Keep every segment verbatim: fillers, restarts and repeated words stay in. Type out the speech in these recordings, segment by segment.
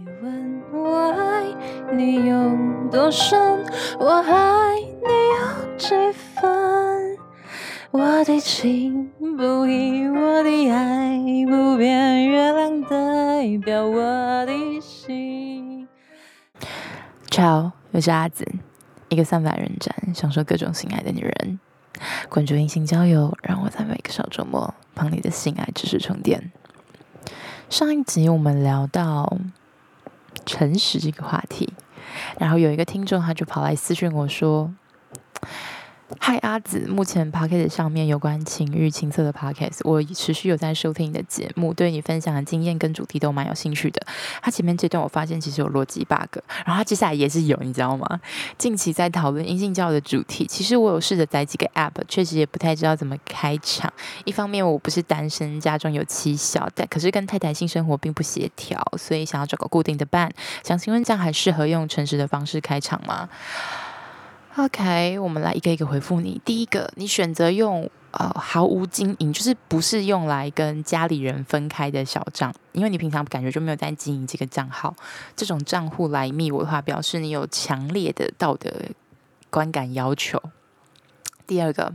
你问我爱你有多深，我爱你有几分，我的情不移，我的爱不变，月亮代表我的心。 Ciao， 我是阿梓，一个三百人展享受各种性爱的女人。关注异性交友，让我在每个小周末帮你的性爱知识充电。上一集我们聊到诚实这个话题，然后有一个听众他就跑来私讯我说：“嗨阿梓，目前 podcast 上面有关情欲情色的 podcast， 我持续有在收听你的节目，对你分享的经验跟主题都蛮有兴趣的。”他前面这段我发现其实有逻辑 bug， 然后他接下来也是有，你知道吗？近期在讨论阴性教育的主题，其实我有试着载几个 app， 确实也不太知道怎么开场。一方面我不是单身，家中有妻小，但可是跟太太性生活并不协调，所以想要找个固定的伴。想请问这样还适合用诚实的方式开场吗？OK， 我们来一个一个回复你。第一个，你选择用呃毫无经营，就是不是用来跟家里人分开的小账，因为你平常感觉就没有在经营这个账号。这种账户来密我的话，表示你有强烈的道德观感要求。第二个，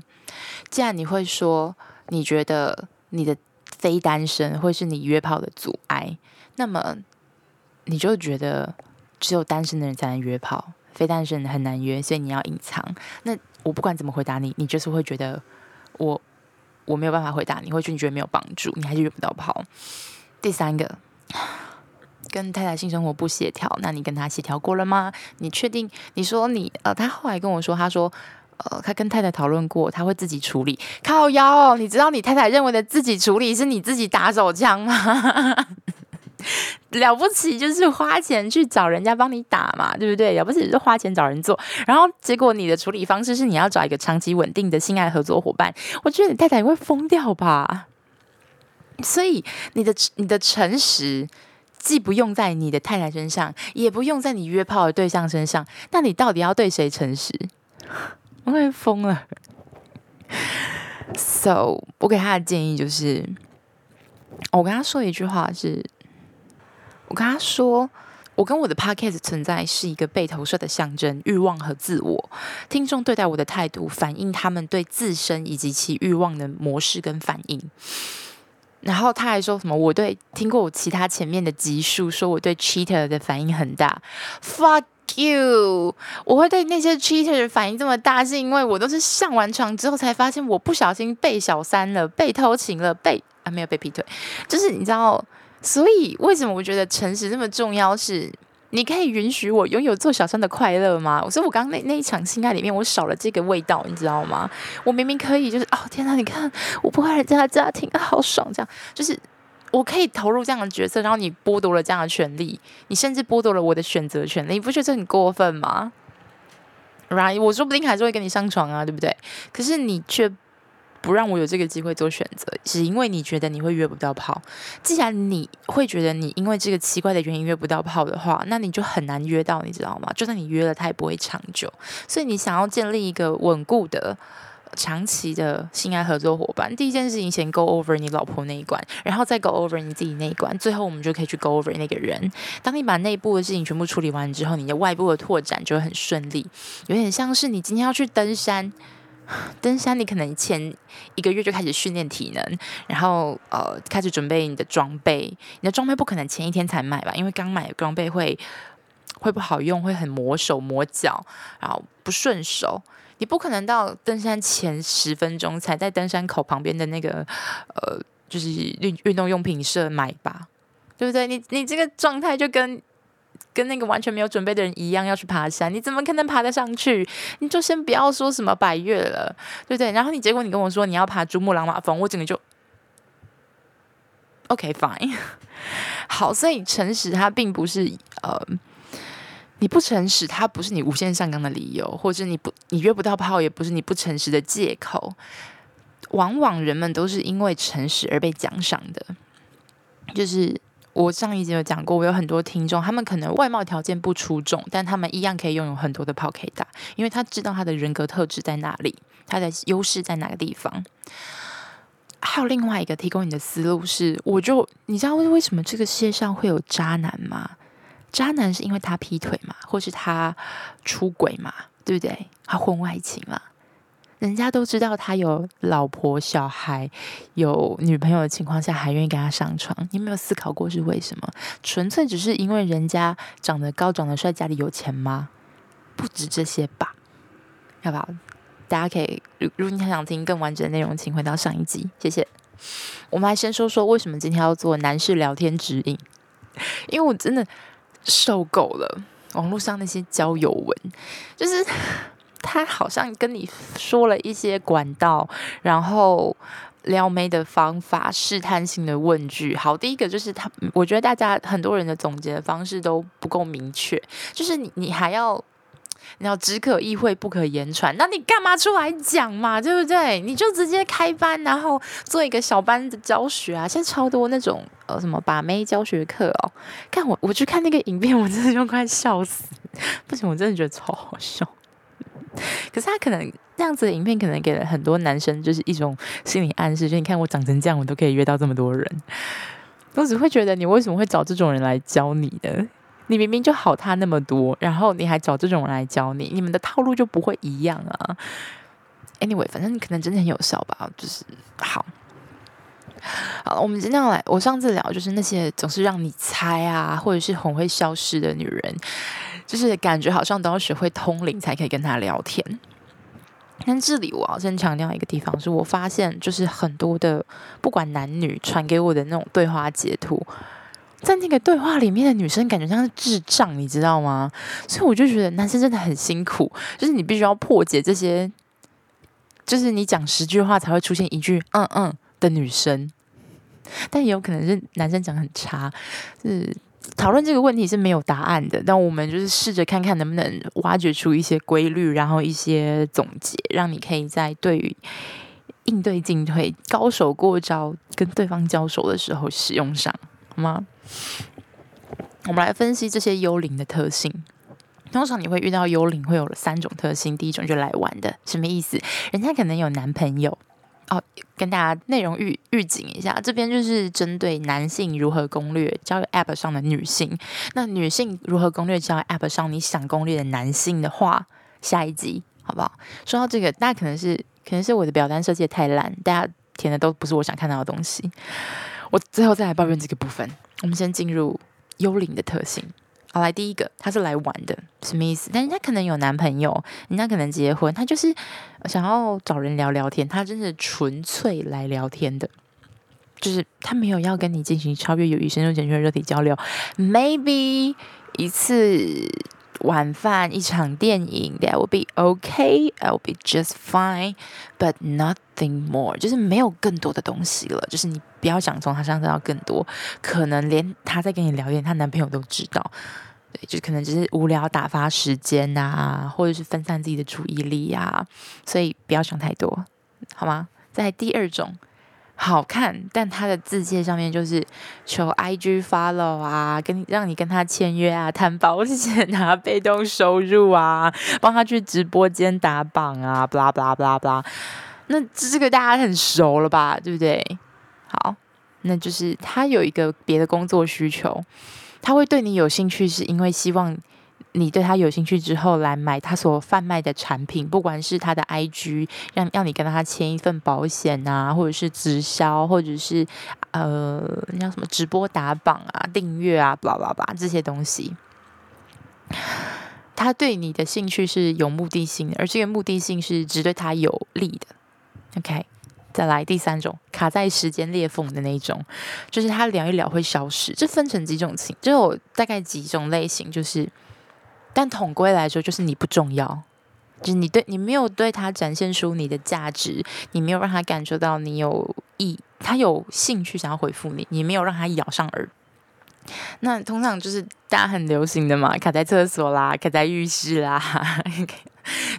既然你会说你觉得你的非单身会是你约炮的阻碍，那么你就觉得只有单身的人才能约炮。非单身很难约，所以你要隐藏。那我不管怎么回答你，你就是会觉得我我没有办法回答你，或者你觉得没有帮助，你还是约不到炮。第三个，跟太太性生活不协调，那你跟他协调过了吗？你确定？你说你呃，他后来跟我说，他说呃，他跟太太讨论过，他会自己处理。靠腰哦，你知道你太太认为的自己处理是你自己打手枪吗？了不起就是花钱去找人家帮你打嘛，对不对？了不起就是花钱找人做，然后结果你的处理方式是你要找一个长期稳定的性爱合作伙伴，我觉得你太太会疯掉吧。所以你的你的诚实既不用在你的太太身上，也不用在你约炮的对象身上，那你到底要对谁诚实？我快疯了。 So 我给他的建议就是，我跟他说一句话是。我跟他说，我跟我的 podcast 存在是一个被投射的象征，欲望和自我。听众对待我的态度，反映他们对自身以及其欲望的模式跟反应。然后他还说什么？我对听过我其他前面的集数，说我对 cheater 的反应很大。Fuck you！ 我会对那些 cheater 的反应这么大，是因为我都是上完床之后才发现，我不小心被小三了，被偷情了，被啊没有被劈腿，就是你知道。所以为什么我觉得诚实这么重要是，你可以允许我拥有做小三的快乐吗？所以我刚刚 那, 那一场性爱里面我少了这个味道，你知道吗？我明明可以就是哦天哪，你看我破坏人家的家庭啊，好爽，这样就是我可以投入这样的角色，然后你剥夺了这样的权利，你甚至剥夺了我的选择权利，你不觉得这很过分吗？ Right， 我说不定还是会跟你上床啊，对不对？可是你却不让我有这个机会做选择，是因为你觉得你会约不到炮。既然你会觉得你因为这个奇怪的原因约不到炮的话，那你就很难约到，你知道吗？就算你约了，它也不会长久。所以你想要建立一个稳固的长期的性爱合作伙伴，第一件事情先 go over 你老婆那一关，然后再 go over 你自己那一关，最后我们就可以去 go over 那个人。当你把内部的事情全部处理完之后，你的外部的拓展就会很顺利。有点像是你今天要去登山，登山你可能前一个月就开始训练体能，然后呃开始准备你的装备，你的装备不可能前一天才买吧，因为刚买的装备会会不好用，会很磨手磨脚，然后不顺手。你不可能到登山前十分钟才在登山口旁边的那个呃就是运运动用品社买吧，对不对？你你这个状态就跟跟那个完全没有准备的人一样要去爬山，你怎么可能爬得上去？你就先不要说什么百岳了，对不对？然后你结果你跟我说你要爬珠穆朗玛峰，我整个就 OK fine。 好，所以诚实它并不是呃，你不诚实它不是你无限上纲的理由，或者你不你约不到炮也不是你不诚实的借口。往往人们都是因为诚实而被奖赏的，就是。我上一集有讲过，我有很多听众，他们可能外貌条件不出众，但他们一样可以拥有很多的炮可以打，因为他知道他的人格特质在哪里，他的优势在哪个地方。还有另外一个提供你的思路是，我就你知道为什么这个世界上会有渣男吗？渣男是因为他劈腿嘛，或是他出轨嘛，对不对？他婚外情嘛，人家都知道他有老婆小孩有女朋友的情况下还愿意跟他上床，你有没有思考过是为什么？纯粹只是因为人家长得高长得帅家里有钱吗？不止这些吧。要不要大家可以，如果你想听更完整的内容，请回到上一集，谢谢。我们来先说说为什么今天要做男士聊天指引，因为我真的受够了网络上那些交友文，就是他好像跟你说了一些管道，然后撩妹的方法，试探性的问句。好，第一个就是他，我觉得大家很多人的总结的方式都不够明确，就是你你还要你要只可意会不可言传，那你干嘛出来讲嘛，对不对？你就直接开班，然后做一个小班的教学啊！现在超多那种呃什么把妹教学课哦，看我我去看那个影片，我真的就快笑死，不行，我真的觉得超好笑。可是他可能那样子的影片，可能给了很多男生就是一种心理暗示，就你看我长成这样，我都可以约到这么多人，我只会觉得你为什么会找这种人来教你呢？你明明就好他那么多，然后你还找这种人来教你，你们的套路就不会一样啊。 Anyway， 反正可能真的很有效吧，就是好好，我们今天要来，我上次聊就是那些总是让你猜啊，或者是很会消失的女人，就是感觉好像都要学会通灵才可以跟她聊天。但这里我要先强调一个地方，是我发现就是很多的不管男女传给我的那种对话截图，在那个对话里面的女生感觉像是智障，你知道吗？所以我就觉得男生真的很辛苦，就是你必须要破解这些，就是你讲十句话才会出现一句嗯嗯的女生，但也有可能是男生讲很差，就是讨论这个问题是没有答案的，但我们就是试着看看能不能挖掘出一些规律，然后一些总结，让你可以在对于应对进退、高手过招跟对方交手的时候使用上，好吗？我们来分析这些幽灵的特性。通常你会遇到幽灵会有三种特性，第一种就来玩的，什么意思？人家可能有男朋友哦，跟大家内容预预警一下，这边就是针对男性如何攻略交友 App 上的女性。那女性如何攻略交友 App 上你想攻略的男性的话，下一集好不好？说到这个，大家可能是可能是我的表单设计太烂，大家填的都不是我想看到的东西，我最后再来抱怨这个部分。我们先进入幽灵的特性。好，来第一个，他是来玩的，什么意思？但人家可能有男朋友，人家可能结婚，他就是想要找人聊聊天，他真是纯粹来聊天的，就是他没有要跟你进行超越友谊、深入浅出的热体交流。Maybe 一次晚饭、一场电影 ，That will be okay, I'll be just fine, but nothing more。就是没有更多的东西了，就是你不要想从他身上得到更多，可能连他在跟你聊天，他男朋友都知道。对，就可能只是无聊打发时间啊，或者是分散自己的注意力啊，所以不要想太多，好吗？再来第二种。好看，但他的字界上面就是求 I G follow 啊，跟让你跟他签约啊，谈保险啊，被动收入啊，帮他去直播间打榜啊 blah blah blah blah， 那这个大家很熟了吧，对不对？好，那就是他有一个别的工作需求，他会对你有兴趣是因为希望你对他有兴趣之后来买他所贩卖的产品，不管是他的 I G 让让你跟他签一份保险啊，或者是直销，或者是呃那叫什么直播打榜啊，订阅啊 blah blah blah 这些东西。他对你的兴趣是有目的性的，而这个目的性是只对他有利的。 OK， 再来第三种，卡在时间裂缝的那一种，就是他聊一聊会消失。这分成几种情，就有大概几种类型，就是但统归来说，就是你不重要，就是你对你没有对他展现出你的价值，你没有让他感受到你有意，他有兴趣想要回复你，你没有让他咬上饵。那通常就是大家很流行的嘛，卡在厕所啦，卡在浴室啦，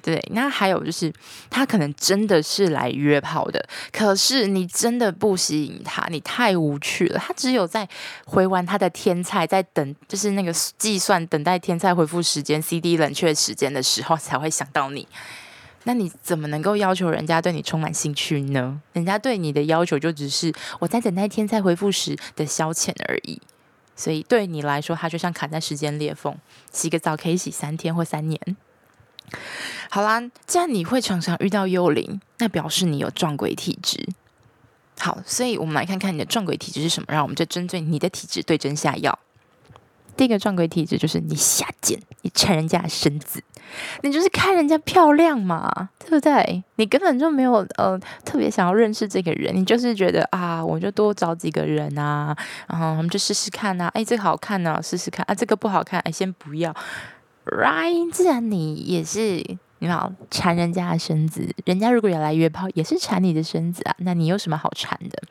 对。那还有就是，他可能真的是来约炮的，可是你真的不吸引他，你太无趣了。他只有在回完他的天菜，在等就是那个计算等待天菜回复时间 C D 冷却时间的时候才会想到你。那你怎么能够要求人家对你充满兴趣呢？人家对你的要求就只是我在等待天菜回复时的消遣而已。所以对你来说它就像砍在时间裂缝，洗个澡可以洗三天或三年。好啦，既然你会常常遇到幽灵，那表示你有撞鬼体质。好，所以我们来看看你的撞鬼体质是什么，让我们就针对你的体质对症下药。第一个撞鬼体质就是你下贱，你缠人家的身子，你就是看人家漂亮嘛，对不对？你根本就没有呃特别想要认识这个人，你就是觉得啊，我就多找几个人啊，然后我们就试试看啊，哎，这个好看啊，试试看啊，这个不好看，哎，先不要。Right， 自然你也是，你好缠人家的身子，人家如果要来约炮，也是缠你的身子啊，那你有什么好缠的？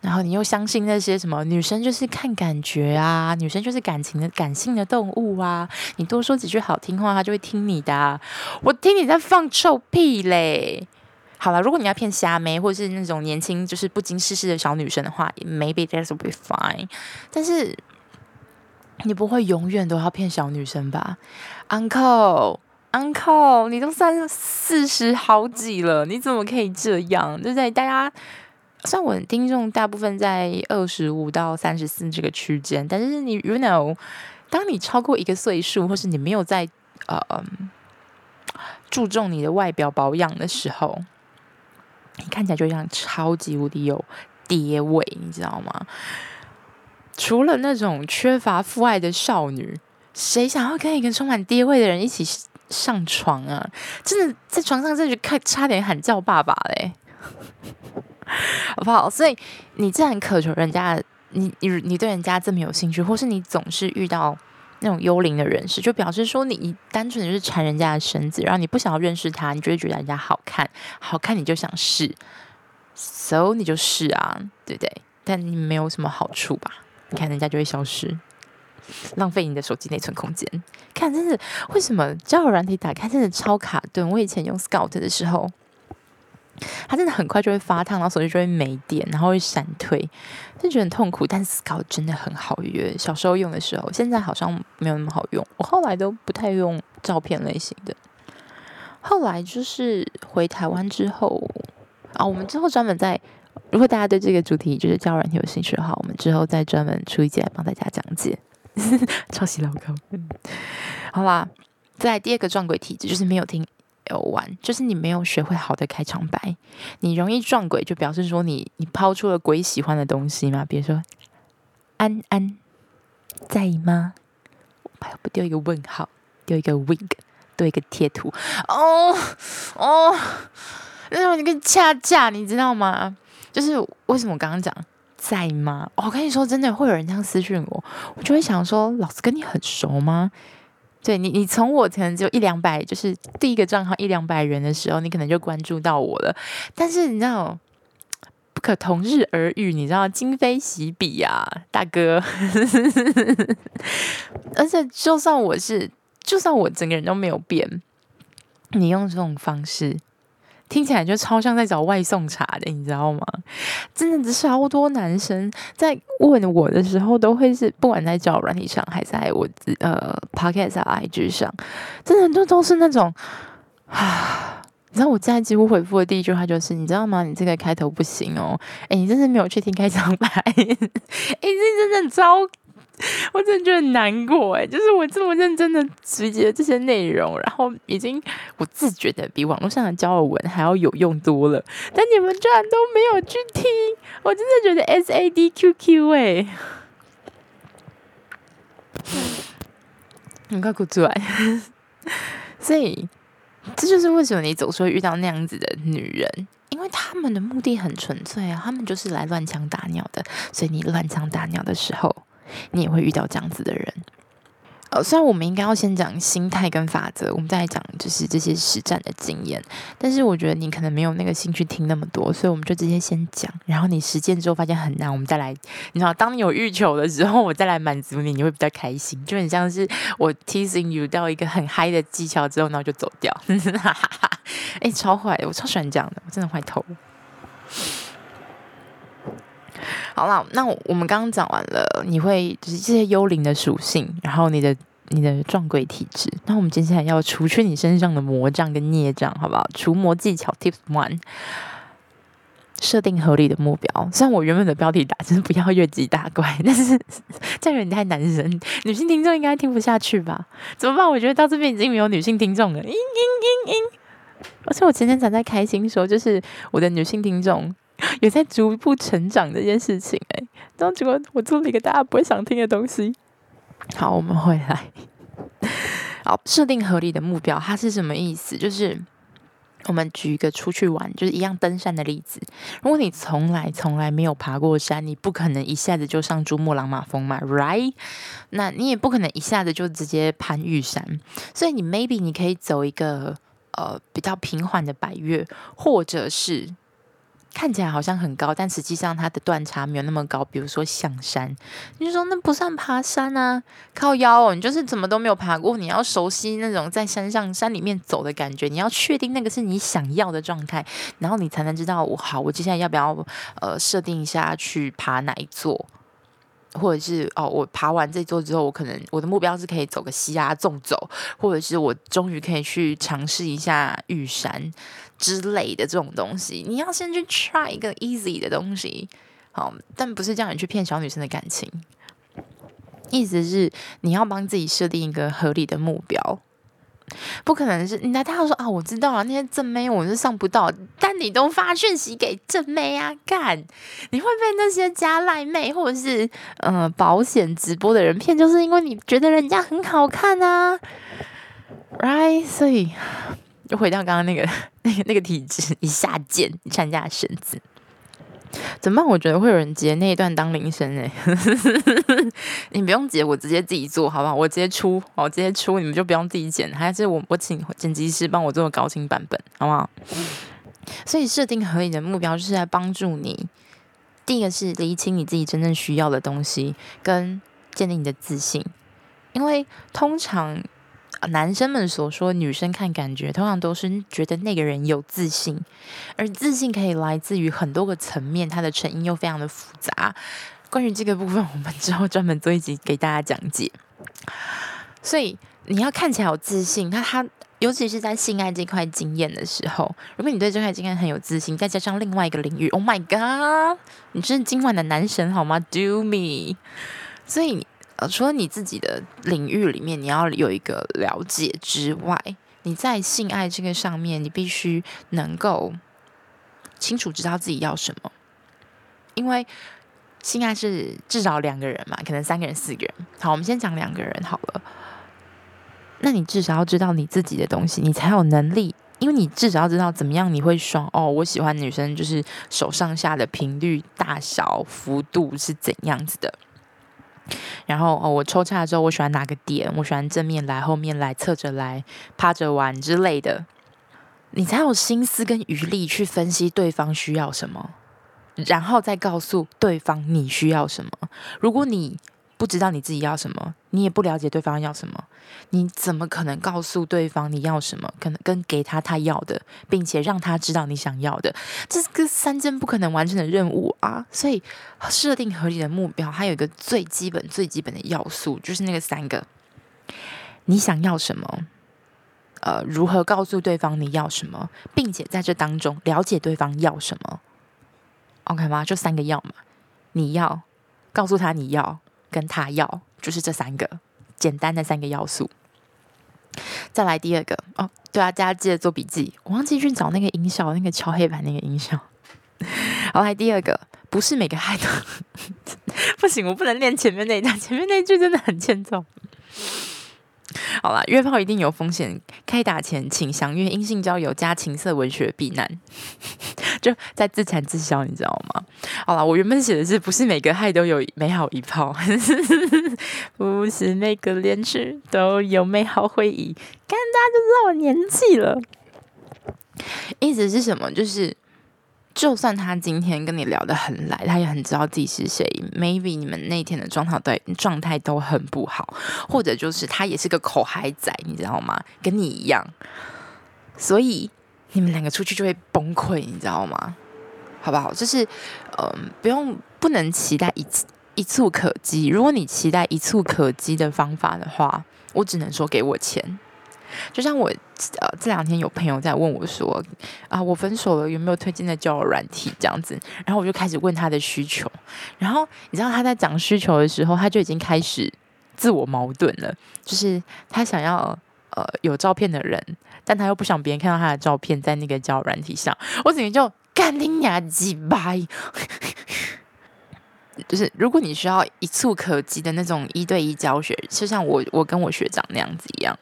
然后你又相信那些什么女生就是看感觉啊，女生就是感情的感性的动物啊，你多说几句好听话，她就会听你的啊。我听你在放臭屁嘞！好了，如果你要骗瞎妹或是那种年轻就是不经世事的小女生的话 ，maybe that'll be fine。但是你不会永远都要骗小女生吧 ，Uncle？Uncle， 你都三四十好几了，你怎么可以这样？对不对？大家虽然我的听众大部分在二十五到三十四这个区间，但是你 you know， 当你超过一个岁数，或是你没有在呃注重你的外表保养的时候，你看起来就像超级无敌有爹味，你知道吗？除了那种缺乏父爱的少女，谁想要跟一个充满爹味的人一起上床啊？真的在床上真的看差点喊叫爸爸嘞，好不好？所以你自然渴求人家，你你你对人家这么有兴趣，或是你总是遇到那种幽灵的人士，就表示说你你单纯就是缠人家的身子，然后你不想要认识他，你就会觉得人家好看，好看你就想试 ，so 你就试啊，对不对？但你没有什么好处吧？你看人家就会消失。浪费你的手机内存空间，看真的为什么交友软体打开真的超卡顿？我以前用 Scout 的时候，它真的很快就会发烫，然后手机就会没电，然后会闪退，就觉得很痛苦。但 Scout 真的很好约，小时候用的时候，现在好像没有那么好用。我后来都不太用照片类型的。后来就是回台湾之后啊，我们之后专门在。如果大家对这个主题就是交友软体有兴趣的话，我们之后再专门出一集来帮大家讲解。抄袭老高。好啦，再来第二个撞鬼体质就是没有听 L 一，就是你没有学会好的开场白，你容易撞鬼，就表示说你你抛出了鬼喜欢的东西嘛，比如说安安在吗？我还不丢一个问号，丢一个 wink， 丢一个贴图。哦哦，那种你跟恰恰，你知道吗？就是为什么我刚刚讲在吗、哦？我跟你说，真的会有人这样私讯我，我就会想说，老子跟你很熟吗？对你，你从我可能只有一两百，就是第一个账号一两百人的时候，你可能就关注到我了。但是你知道，不可同日而语，你知道，今非昔比啊，大哥。而且，就算我是，就算我整个人都没有变，你用这种方式。听起来就超像在找外送茶的，你知道吗？真的超多男生在问我的时候，都会是不管在交友软体上，还在我呃 podcast 啊 I G 上，真的都都是那种啊，你知道我现在几乎回复的第一句话就是，你知道吗？你这个开头不行哦，哎，你真是没有去听开场白，哎，这真的超，我真的觉得很难过哎，就是我这么认真的集结这些内容，然后已经我自觉的比网络上的交友文还要有用多了，但你们居然都没有去听，我真的觉得 S A D Q Q 哎，你快哭出来！所以这就是为什么你总是会遇到那样子的女人。因为他们的目的很纯粹啊，他们就是来乱枪打鸟的，所以你乱枪打鸟的时候，你也会遇到这样子的人。呃，虽然我们应该要先讲心态跟法则，我们再来讲就是这些实战的经验，但是我觉得你可能没有那个兴趣听那么多，所以我们就直接先讲，然后你实践之后发现很难，我们再来，你知道，当你有欲求的时候，我再来满足你，你会比较开心，就很像是我 teasing you 到一个很嗨的技巧之后，然后就走掉。哎、欸，超坏的！我超喜欢这样的，我真的坏透了。好啦，那我们刚刚讲完了，你会就是这些幽灵的属性，然后你的你的撞鬼体质。那我们接下来要除去你身上的魔障跟孽障，好不好？除魔技巧 Tips 一，设定合理的目标。虽然我原本的标题打就是不要越级打怪，但是这有点太男生，女性听众应该听不下去吧？怎么办？我觉得到这边已经没有女性听众了。嘤嘤嘤嘤。而且我前天才在开心说，就是我的女性听众有在逐步成长这件事情、欸、然后结果我做了一个大家不会想听的东西。好，我们回来。好，设定合理的目标，它是什么意思？就是我们举一个出去玩，就是一样登山的例子。如果你从来从来没有爬过山，你不可能一下子就上珠穆朗玛峰嘛 ，right？ 那你也不可能一下子就直接攀玉山，所以你 maybe 你可以走一个呃比较平缓的百岳，或者是看起来好像很高，但实际上它的断差没有那么高。比如说象山，你就说那不算爬山啊，靠腰哦，你就是怎么都没有爬过。你要熟悉那种在山上山里面走的感觉，你要确定那个是你想要的状态，然后你才能知道我好，我接下来要不要呃设定一下去爬哪一座，或者是哦，我爬完这座之后，我可能我的目标是可以走个西阿纵走，或者是我终于可以去尝试一下玉山之类的这种东西。你要先去 try 一个 easy 的东西，好，但不是叫你去骗小女生的感情。意思是你要帮自己设定一个合理的目标，不可能是你来大家说啊，我知道啊，那些正妹我是上不到，但你都发讯息给正妹啊，干，你会被那些加赖妹或者是呃保险直播的人骗，就是因为你觉得人家很好看啊 ，right？ 所以就回到刚刚那个那个那个体质，一下贱，你看人家的身子。怎么办？我觉得会有人截那一段当铃声哎，你不用截，我直接自己做好不好？我直接出，我直接出，你们就不用自己剪，还是我我请剪辑师帮我做高清版本，好不好？所以设定合理的目标就是来帮助你，第一个是厘清你自己真正需要的东西，跟建立你的自信，因为通常男生们所说女生看感觉，通常都是觉得那个人有自信，而自信可以来自于很多个层面，它的成因又非常的复杂。关于这个部分，我们之后专门做一集给大家讲解。所以你要看起来有自信，那他尤其是在性爱这块经验的时候，如果你对这块经验很有自信，再加上另外一个领域 ，Oh my God， 你真是今晚的男神好吗 ？Do me， 所以除了你自己的领域里面你要有一个了解之外，你在性爱这个上面你必须能够清楚知道自己要什么，因为性爱是至少两个人嘛，可能三个人四个人，好，我们先讲两个人好了。那你至少要知道你自己的东西，你才有能力，因为你至少要知道怎么样你会爽哦。我喜欢女生就是手上下的频率大小幅度是怎样子的，然后、哦、我抽插之后我喜欢哪个点，我喜欢正面来后面来侧着来趴着玩之类的，你才有心思跟余力去分析对方需要什么，然后再告诉对方你需要什么。如果你不知道你自己要什么，你也不了解对方要什么，你怎么可能告诉对方你要什么，可能跟给他他要的，并且让他知道你想要的，这是个三件不可能完成的任务啊！所以设定合理的目标，它有一个最基本最基本的要素，就是那个三个：你想要什么，呃，如何告诉对方你要什么，并且在这当中了解对方要什么。OK 吗？就三个要嘛，你要告诉他你要。跟他要，就是这三个简单的三个要素。再来第二个哦，对啊，大家记得做笔记。我忘记去找那个音效，那个敲黑板那个音效。好，来第二个，不是每个嗨都不行，我不能练前面那一段，前面那一句真的很欠揍。好啦，约炮一定有风险，开打前请详阅阴性交友加情色文学避难，就在自产自销，你知道吗？好啦，我原本写的是不是每个嗨都有美好一炮，不是每个恋曲都有美好回忆，看大家就知道我年纪了。意思是什么？就是就算他今天跟你聊得很来，他也很知道自己是谁 maybe 你们那天的状态对状态都很不好，或者就是他也是个口嗨仔，你知道吗？跟你一样，所以你们两个出去就会崩溃，你知道吗？好不好？就是呃不用不能期待一一蹴可及，如果你期待一蹴可及的方法的话，我只能说给我钱，就像我呃这两天有朋友在问我说啊，我分手了有没有推荐的交友软体这样子，然后我就开始问他的需求，然后你知道他在讲需求的时候，他就已经开始自我矛盾了，就是他想要呃有照片的人，但他又不想别人看到他的照片在那个交友软体上，我整个就干你娘鸡巴！就是如果你需要一触可及的那种一对一教学，就像我我跟我学长那样子一样，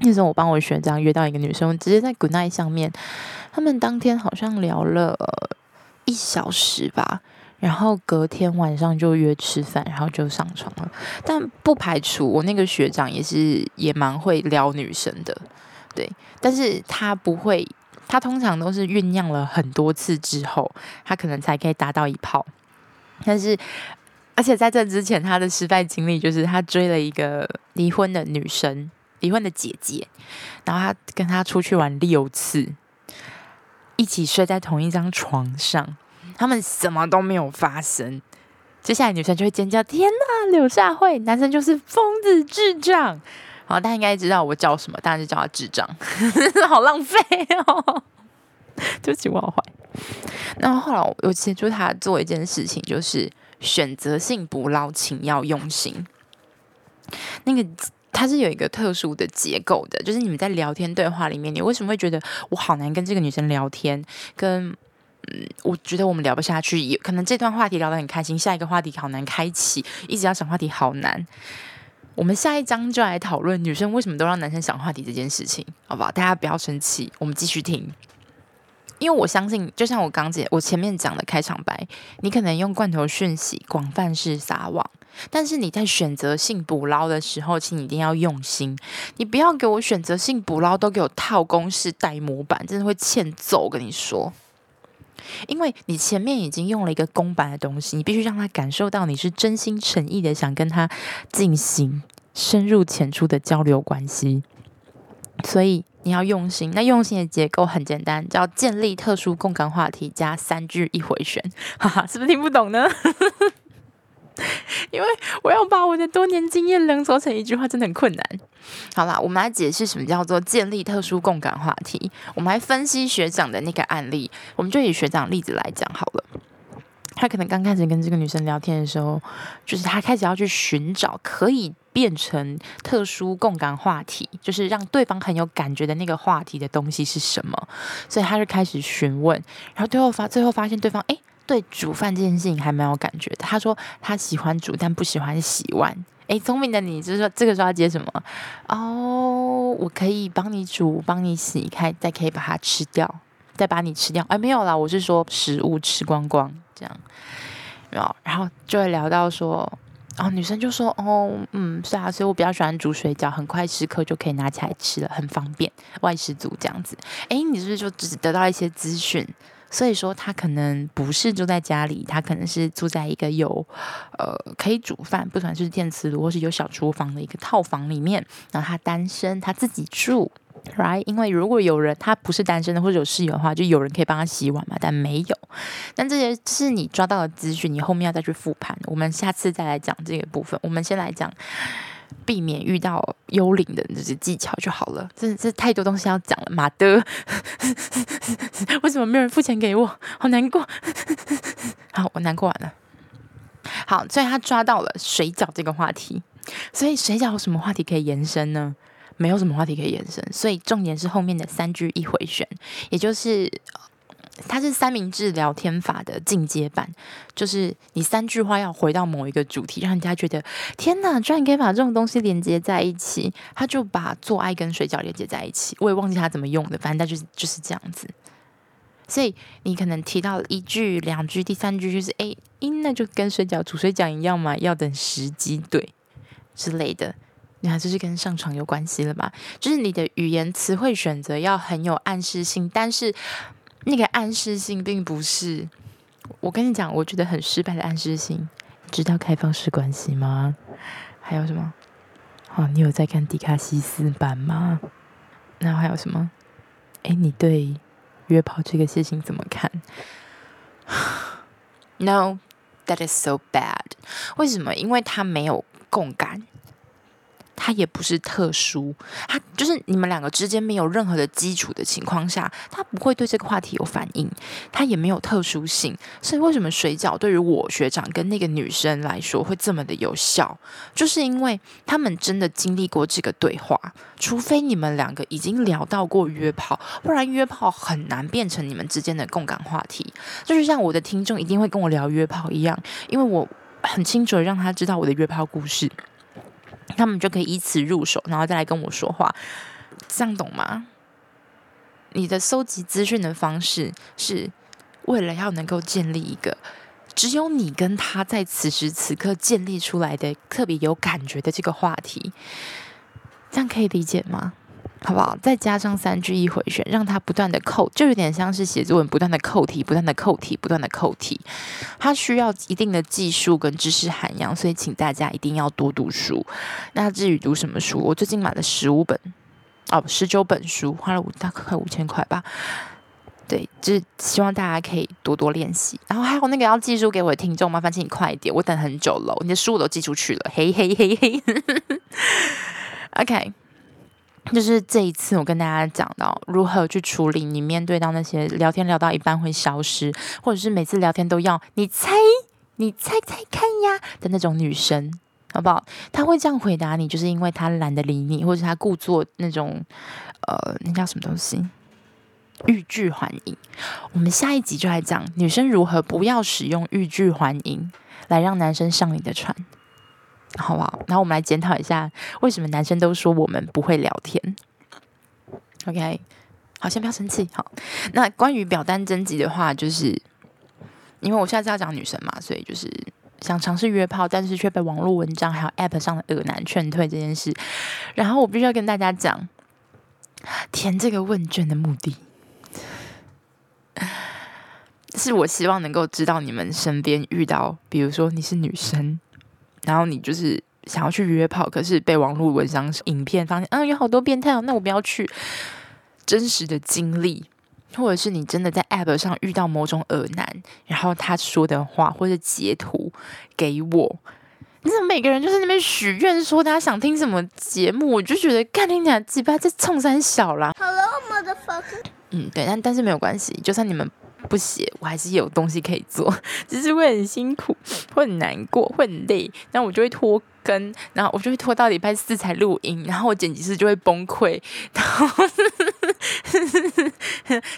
那时候我帮我学长约到一个女生，直接在 Goodnight 上面，他们当天好像聊了、呃、一小时吧，然后隔天晚上就约吃饭，然后就上床了。但不排除我那个学长也是也蛮会撩女生的，对，但是他不会，他通常都是酝酿了很多次之后，他可能才可以达到一炮。但是，而且在这之前，他的失败经历就是他追了一个离婚的女生，离婚的姐姐，然后他跟她出去玩六次，一起睡在同一张床上，他们什么都没有发生。接下来女生就会尖叫：“天哪，柳下惠！”男生就是疯子、智障。然后大家应该知道我叫什么，当然就叫他智障，好浪费哦。对不起，我好坏。那后来我协助他做一件事情，就是选择性捕捞，请要用心。那个它是有一个特殊的结构的，就是你们在聊天对话里面，你为什么会觉得我好难跟这个女生聊天？跟嗯，我觉得我们聊不下去，可能这段话题聊得很开心，下一个话题好难开启，一直要想话题好难。我们下一章就来讨论女生为什么都让男生想话题这件事情，好不好？大家不要生气，我们继续听。因为我相信，就像我刚姐我前面讲的开场白，你可能用罐头讯息广泛式撒网，但是你在选择性捕捞的时候，请你一定要用心，你不要给我选择性捕捞都给我套公式带模板，真的会欠揍。我跟你说，因为你前面已经用了一个公版的东西，你必须让他感受到你是真心诚意的想跟他进行深入浅出的交流关系，所以你要用心。那用心的结构很简单，叫建立特殊共感话题加三句一回旋，哈哈，是不是听不懂呢？因为我要把我的多年经验浓缩成一句话真的很困难。好啦，我们来解释什么叫做建立特殊共感话题。我们来分析学长的那个案例，我们就以学长例子来讲好了。他可能刚开始跟这个女生聊天的时候，就是他开始要去寻找可以变成特殊共感话题，就是让对方很有感觉的那个话题的东西是什么，所以他就开始询问，然后最后发最后发现对方哎。对煮饭这件事情还蛮有感觉的，他说他喜欢煮但不喜欢洗碗。诶，聪明的你就是说这个时候要接什么？哦，我可以帮你煮帮你洗开，再可以把它吃掉，再把你吃掉。哎，没有啦，我是说食物吃光光这样。然后，然后就会聊到说，哦，女生就说哦，嗯，是啊，所以我比较喜欢煮水饺，很快时刻就可以拿起来吃了，很方便，外食族这样子。诶，你是不是就只得到一些资讯？所以说他可能不是住在家里，他可能是住在一个有呃可以煮饭，不管是电磁炉或是有小厨房的一个套房里面，然后他单身，他自己住 right， 因为如果有人他不是单身的或者有室友的话，就有人可以帮他洗碗嘛，但没有。但这些是你抓到的资讯，你后面要再去复盘，我们下次再来讲这个部分。我们先来讲避免遇到幽灵的这些技巧就好了，真的是太多东西要讲了，马德为什么没有人付钱给我，好难过。好，我难过完了。好，所以他抓到了水饺这个话题，所以水饺有什么话题可以延伸呢？没有什么话题可以延伸，所以重点是后面的三句一回旋，也就是它是三明治聊天法的进阶版，就是你三句话要回到某一个主题，让人家觉得天哪，居然可以把这种东西连接在一起。他就把做爱跟水饺连接在一起，我也忘记他怎么用的，反正他就是就是这样子。所以你可能提到一句、两句，第三句就是哎，那就跟水饺煮水饺一样嘛，要等时机对之类的。那就是跟上床有关系了吧？就是你的语言词汇选择要很有暗示性，但是那个暗示性并不是，我跟你讲，我觉得很失败的暗示性。知道开放式关系吗？还有什么？哦，你有在看迪卡西斯版吗？然后还有什么？哎，你对约炮这个事情怎么看 ？No, that is so bad. 为什么？因为他没有共感。他也不是特殊，他就是你们两个之间没有任何的基础的情况下，他不会对这个话题有反应，他也没有特殊性。所以为什么水饺对于我学长跟那个女生来说会这么的有效，就是因为他们真的经历过这个对话，除非你们两个已经聊到过约炮，不然约炮很难变成你们之间的共感话题。就是像我的听众一定会跟我聊约炮一样，因为我很清楚的让他知道我的约炮故事，他们就可以以此入手，然后再来跟我说话，这样懂吗？你的搜集资讯的方式是为了要能够建立一个只有你跟他在此时此刻建立出来的特别有感觉的这个话题，这样可以理解吗？好不好？再加上三句一回旋，让它不断的扣，就有点像是写作文不断的扣题，不断的扣题，不断的扣题。它需要一定的技术跟知识涵养，所以请大家一定要多读书。那至于读什么书，我最近买了十五本，哦，十九本书，花了大概五千块吧。对，就是希望大家可以多多练习。然后还有那个要寄书给我的听众，麻烦请你快一点，我等很久了，你的书我都寄出去了，嘿嘿嘿嘿。OK。就是这一次我跟大家讲到如何去处理你面对到那些聊天聊到一半会消失，或者是每次聊天都要你猜你猜猜看呀的那种女生，好不好？她会这样回答你，就是因为她懒得理你，或者她故作那种呃，那叫什么东西，欲拒还迎。我们下一集就来讲女生如何不要使用欲拒还迎来让男生上你的船，好不好？然后我们来检讨一下，为什么男生都说我们不会聊天。OK， 好，先不要生气。好，那关于表单征集的话，就是因为我下次要讲女生嘛，所以就是想尝试约炮，但是却被网络文章还有 App 上的恶男劝退这件事。然后我必须要跟大家讲，填这个问卷的目的，是我希望能够知道你们身边遇到，比如说你是女生。然后你就是想要去约炮，可是被网络文章影片发现，嗯，有好多变态哦，那我不要去。真实的经历，或者是你真的在 App 上遇到某种恶男，然后他说的话或者截图给我，你怎么每个人就是那边许愿说大家想听什么节目，我就觉得干你俩鸡巴在冲三小啦。Hello motherfucker。嗯，对，但但是没有关系，就算你们不写，我还是有东西可以做，只是会很辛苦，会很难过，会很累，然后我就会拖更，然后我就会拖到礼拜四才录音，然后我剪辑师就会崩溃，然后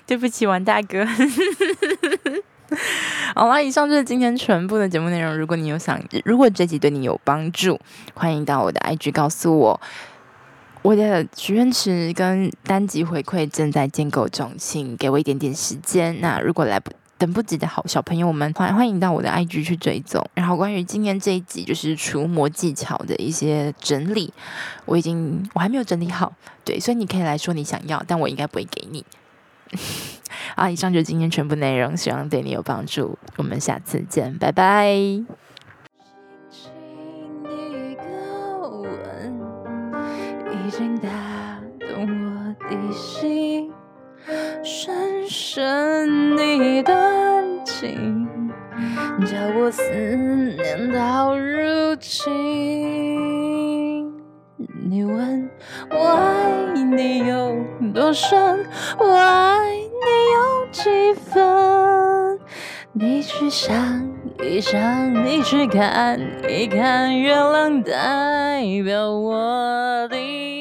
对不起，王大哥。好啦，以上就是今天全部的节目内容。如果你有想，如果这集对你有帮助，欢迎到我的 I G 告诉我。我的许愿池跟单集回馈正在建构中，请给我一点点时间。那如果来不等不及的好小朋友们，欢欢迎到我的 I G 去追踪。然后关于今天这一集就是除魔技巧的一些整理，我已经我还没有整理好，对，所以你可以来说你想要，但我应该不会给你。好，以上就是今天全部内容，希望对你有帮助。我们下次见，拜拜。已经打动我的心，深深的感情，叫我思念到如今。你问我爱你有多深，我爱你有几分？你去想一想，你去看一看，月亮代表我的。